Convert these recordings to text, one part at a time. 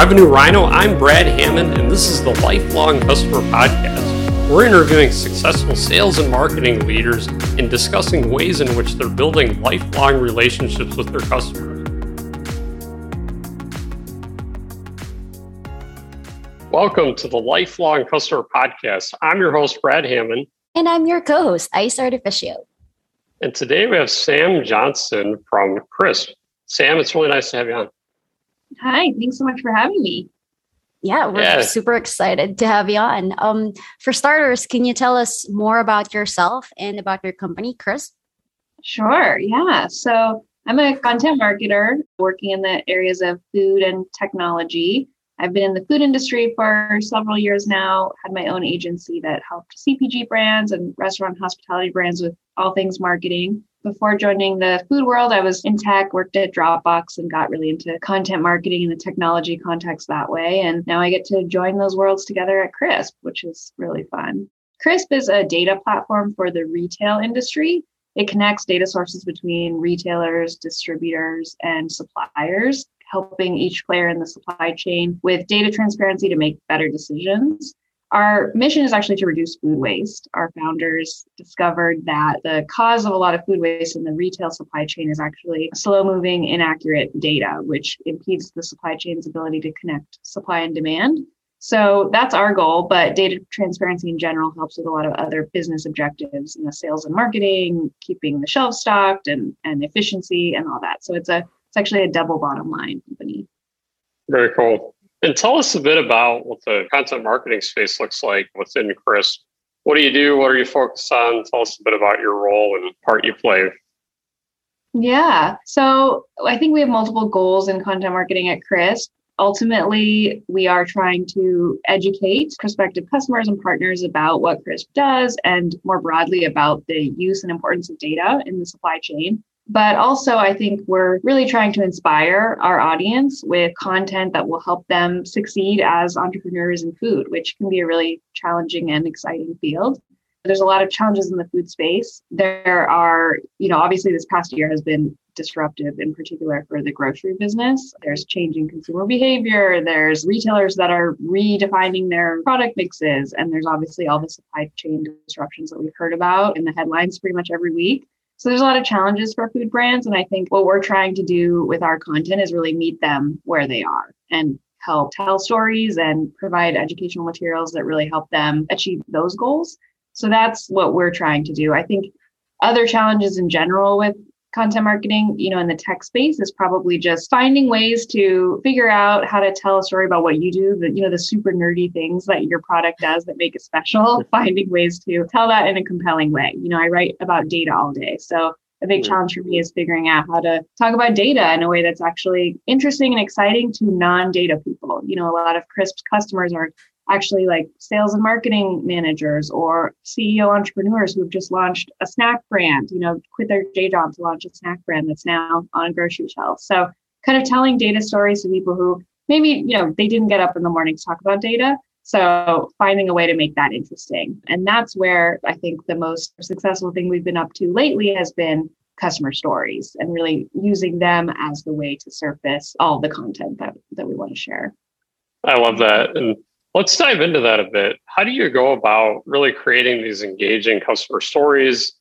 Revenue Rhino, I'm Brad Hammond, and this is the Life-Long Customer Podcast. We're interviewing successful sales and marketing leaders and discussing ways in which they're building lifelong relationships with their customers. Welcome to the Life-Long Customer Podcast. I'm your host, Brad Hammond. And I'm your co-host, Ice Artificio. And today we have Sam Johnston from Crisp. Sam, it's really nice to have you on. Hi, thanks so much for having me. Yeah, we're super excited to have you on. For starters, can you tell us more about yourself and about your company, Crisp? Sure, yeah. So I'm a content marketer working in the areas of food and technology. I've been in the food industry for several years now, had my own agency that helped CPG brands and restaurant hospitality brands with all things marketing. Before joining the food world, I was in tech, worked at Dropbox, and got really into content marketing in the technology context that way. And now I get to join those worlds together at Crisp, which is really fun. Crisp is a data platform for the retail industry. It connects data sources between retailers, distributors, and suppliers, helping each player in the supply chain with data transparency to make better decisions. Our mission is actually to reduce food waste. Our founders discovered that the cause of a lot of food waste in the retail supply chain is actually slow-moving, inaccurate data, which impedes the supply chain's ability to connect supply and demand. So that's our goal, but data transparency in general helps with a lot of other business objectives, you know, sales and marketing, keeping the shelves stocked and efficiency and all that. So it's actually a double bottom line company. Very cool. And tell us a bit about what the content marketing space looks like within Crisp. What do you do? What are you focused on? Tell us a bit about your role and part you play. Yeah. So I think we have multiple goals in content marketing at Crisp. Ultimately, we are trying to educate prospective customers and partners about what Crisp does and more broadly about the use and importance of data in the supply chain. But also, I think we're really trying to inspire our audience with content that will help them succeed as entrepreneurs in food, which can be a really challenging and exciting field. There's a lot of challenges in the food space. There are, you know, obviously this past year has been disruptive, in particular for the grocery business. There's changing consumer behavior. There's retailers that are redefining their product mixes. And there's obviously all the supply chain disruptions that we've heard about in the headlines pretty much every week. So there's a lot of challenges for food brands. And I think what we're trying to do with our content is really meet them where they are and help tell stories and provide educational materials that really help them achieve those goals. So that's what we're trying to do. I think other challenges in general with content marketing, you know, in the tech space is probably just finding ways to figure out how to tell a story about what you do, the, you know, the super nerdy things that your product does that make it special, finding ways to tell that in a compelling way. You know, I write about data all day. So a big challenge for me is figuring out how to talk about data in a way that's actually interesting and exciting to non-data people. You know, a lot of Crisp customers are actually like sales and marketing managers or CEO entrepreneurs who have just launched a snack brand, you know, quit their day job to launch a snack brand that's now on a grocery shelf. So kind of telling data stories to people who maybe, you know, they didn't get up in the morning to talk about data. So finding a way to make that interesting. And that's where I think the most successful thing we've been up to lately has been customer stories and really using them as the way to surface all the content that we want to share. I love that. And let's dive into that a bit. How do you go about really creating these engaging customer stories?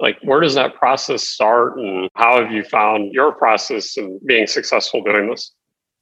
Like, where does that process start and how have you found your process in being successful doing this?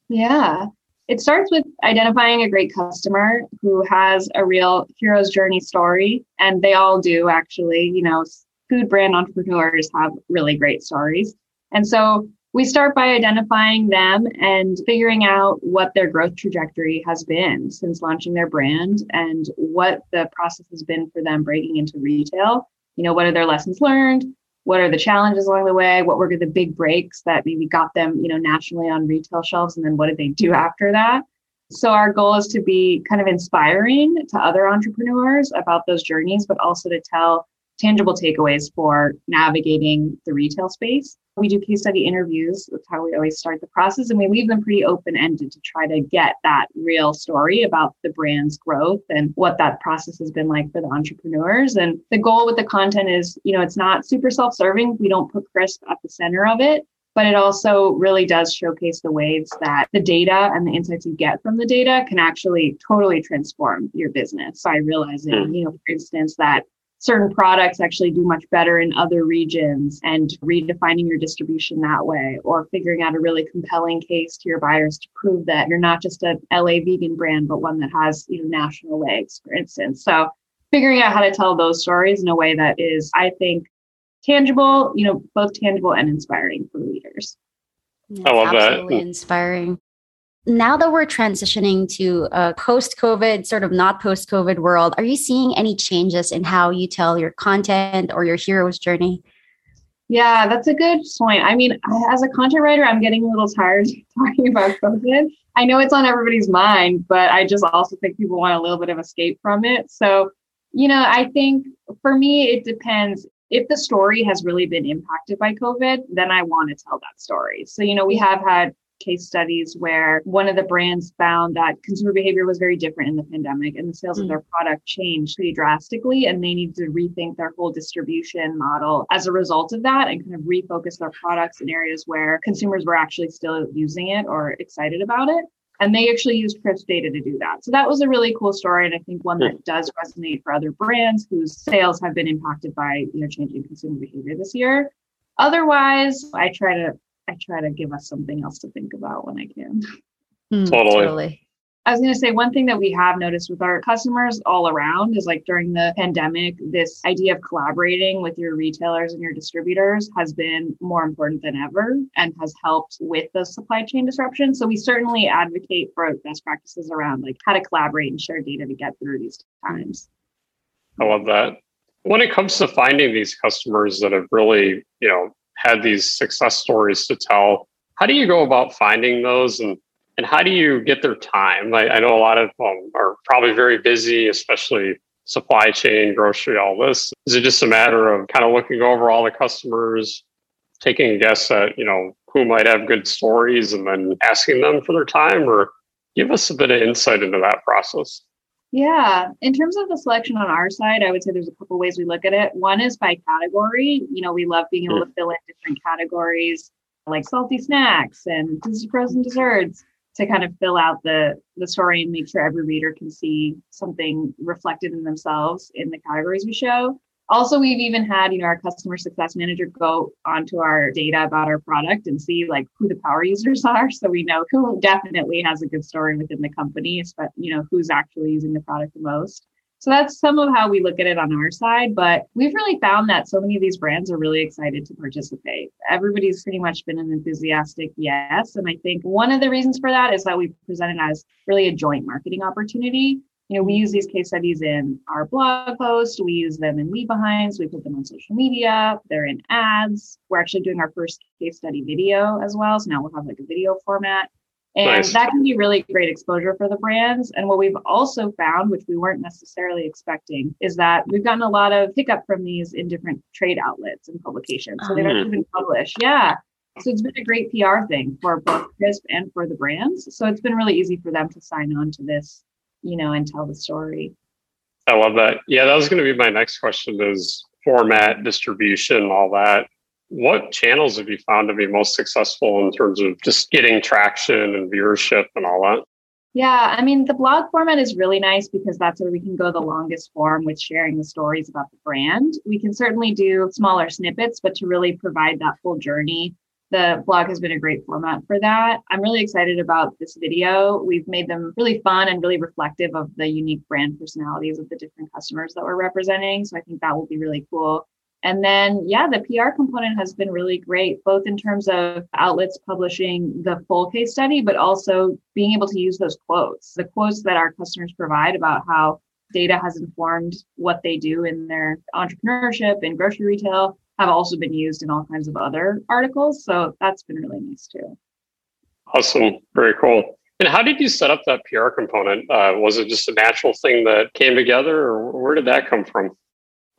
Yeah, it starts with identifying a great customer who has a real hero's journey story. And they all do actually, you know, food brand entrepreneurs have really great stories. And so we start by identifying them and figuring out what their growth trajectory has been since launching their brand and what the process has been for them breaking into retail. You know, what are their lessons learned? What are the challenges along the way? What were the big breaks that maybe got them, you know, nationally on retail shelves? And then what did they do after that? So our goal is to be kind of inspiring to other entrepreneurs about those journeys, but also to tell tangible takeaways for navigating the retail space. We do case study interviews. That's how we always start the process. And we leave them pretty open-ended to try to get that real story about the brand's growth and what that process has been like for the entrepreneurs. And the goal with the content is, you know, it's not super self-serving. We don't put Crisp at the center of it, But it also really does showcase the ways that the data and the insights you get from the data can actually totally transform your business. So I realized, for instance, that certain products actually do much better in other regions and redefining your distribution that way, or figuring out a really compelling case to your buyers to prove that you're not just a LA vegan brand, but one that has national legs, for instance. So figuring out how to tell those stories in a way that is, I think, tangible, both tangible and inspiring for leaders. That's I love absolutely that. Inspiring. Now that we're transitioning to a post-COVID, sort of not post-COVID world, are you seeing any changes in how you tell your content or your hero's journey? Yeah, that's a good point. I mean, as a content writer, I'm getting a little tired talking about COVID. I know it's on everybody's mind, but I just also think people want a little bit of escape from it. So, I think for me, it depends. If the story has really been impacted by COVID, then I want to tell that story. So, we have had case studies where one of the brands found that consumer behavior was very different in the pandemic and the sales of their product changed pretty drastically, and they needed to rethink their whole distribution model as a result of that and kind of refocus their products in areas where consumers were actually still using it or excited about it. And they actually used Crisp data to do that. So that was a really cool story. And I think one that does resonate for other brands whose sales have been impacted by changing consumer behavior this year. Otherwise, I try to give us something else to think about when I can. Totally. I was going to say one thing that we have noticed with our customers all around is like during the pandemic, this idea of collaborating with your retailers and your distributors has been more important than ever and has helped with the supply chain disruption. So we certainly advocate for best practices around like how to collaborate and share data to get through these times. I love that. When it comes to finding these customers that have really, had these success stories to tell, how do you go about finding those and how do you get their time? I know a lot of them are probably very busy, especially supply chain, grocery, all this. Is it just a matter of kind of looking over all the customers, taking a guess at, who might have good stories and then asking them for their time? Or give us a bit of insight into that process. Yeah. In terms of the selection on our side, I would say there's a couple ways we look at it. One is by category. We love being able to fill in different categories like salty snacks and frozen desserts to kind of fill out the story and make sure every reader can see something reflected in themselves in the categories we show. Also, we've even had, our customer success manager go onto our data about our product and see like who the power users are. So we know who definitely has a good story within the company, but who's actually using the product the most. So that's some of how we look at it on our side, but we've really found that so many of these brands are really excited to participate. Everybody's pretty much been an enthusiastic yes. And I think one of the reasons for that is that we presented as really a joint marketing opportunity. We use these case studies in our blog post, we use them in leave behinds, we put them on social media, they're in ads. We're actually doing our first case study video as well. So now we'll have like a video format. And nice. That can be really great exposure for the brands. And what we've also found, which we weren't necessarily expecting, is that we've gotten a lot of pickup from these in different trade outlets and publications. So they don't even publish. Yeah. So it's been a great PR thing for both Crisp and for the brands. So it's been really easy for them to sign on to this, and tell the story. I love that. Yeah, that was going to be my next question is format, distribution, all that. What channels have you found to be most successful in terms of just getting traction and viewership and all that? Yeah, I mean, the blog format is really nice because that's where we can go the longest form with sharing the stories about the brand. We can certainly do smaller snippets, but to really provide that full journey, the blog has been a great format for that. I'm really excited about this video. We've made them really fun and really reflective of the unique brand personalities of the different customers that we're representing. So I think that will be really cool. And then, the PR component has been really great, both in terms of outlets publishing the full case study, but also being able to use those quotes, the quotes that our customers provide about how data has informed what they do in their entrepreneurship and grocery retail have also been used in all kinds of other articles. So that's been really nice too. Awesome. Very cool. And how did you set up that PR component? Was it just a natural thing that came together, or where did that come from?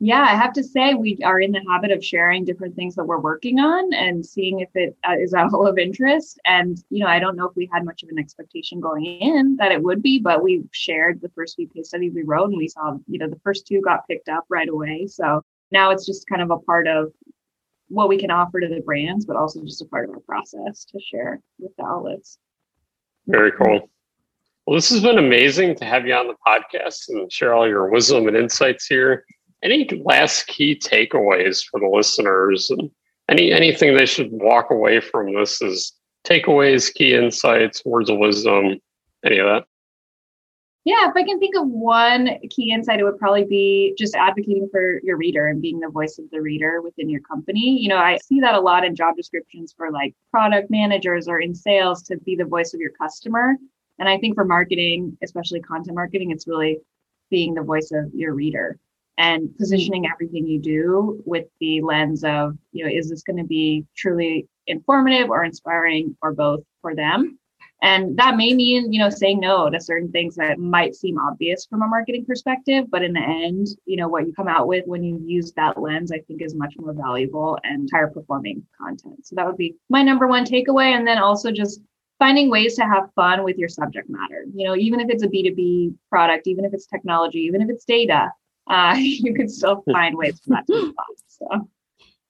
Yeah, I have to say we are in the habit of sharing different things that we're working on and seeing if it is at all of interest. And, I don't know if we had much of an expectation going in that it would be, but we shared the first few case studies we wrote and we saw, the first two got picked up right away. So now it's just kind of a part of what we can offer to the brands, but also just a part of our process to share with the outlets. Very cool. Well, this has been amazing to have you on the podcast and share all your wisdom and insights here. Any last key takeaways for the listeners? And anything they should walk away from this is takeaways, key insights, words of wisdom, any of that? Yeah, if I can think of one key insight, it would probably be just advocating for your reader and being the voice of the reader within your company. You know, I see that a lot in job descriptions for like product managers or in sales, to be the voice of your customer. And I think for marketing, especially content marketing, it's really being the voice of your reader and positioning everything you do with the lens of, you know, is this going to be truly informative or inspiring or both for them? And that may mean, you know, saying no to certain things that might seem obvious from a marketing perspective, but in the end, you know, what you come out with when you use that lens, I think is much more valuable and higher performing content. So that would be my number one takeaway. And then also just finding ways to have fun with your subject matter. You know, even if it's a B2B product, even if it's technology, even if it's data, you can still find ways for that to be fun.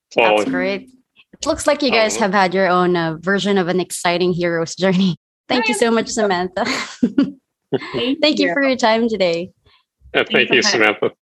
So that's great. It looks like you guys have had your own version of an exciting hero's journey. Thank you so much, Samantha. Thank you for your time today. Yeah, thank you, Samantha.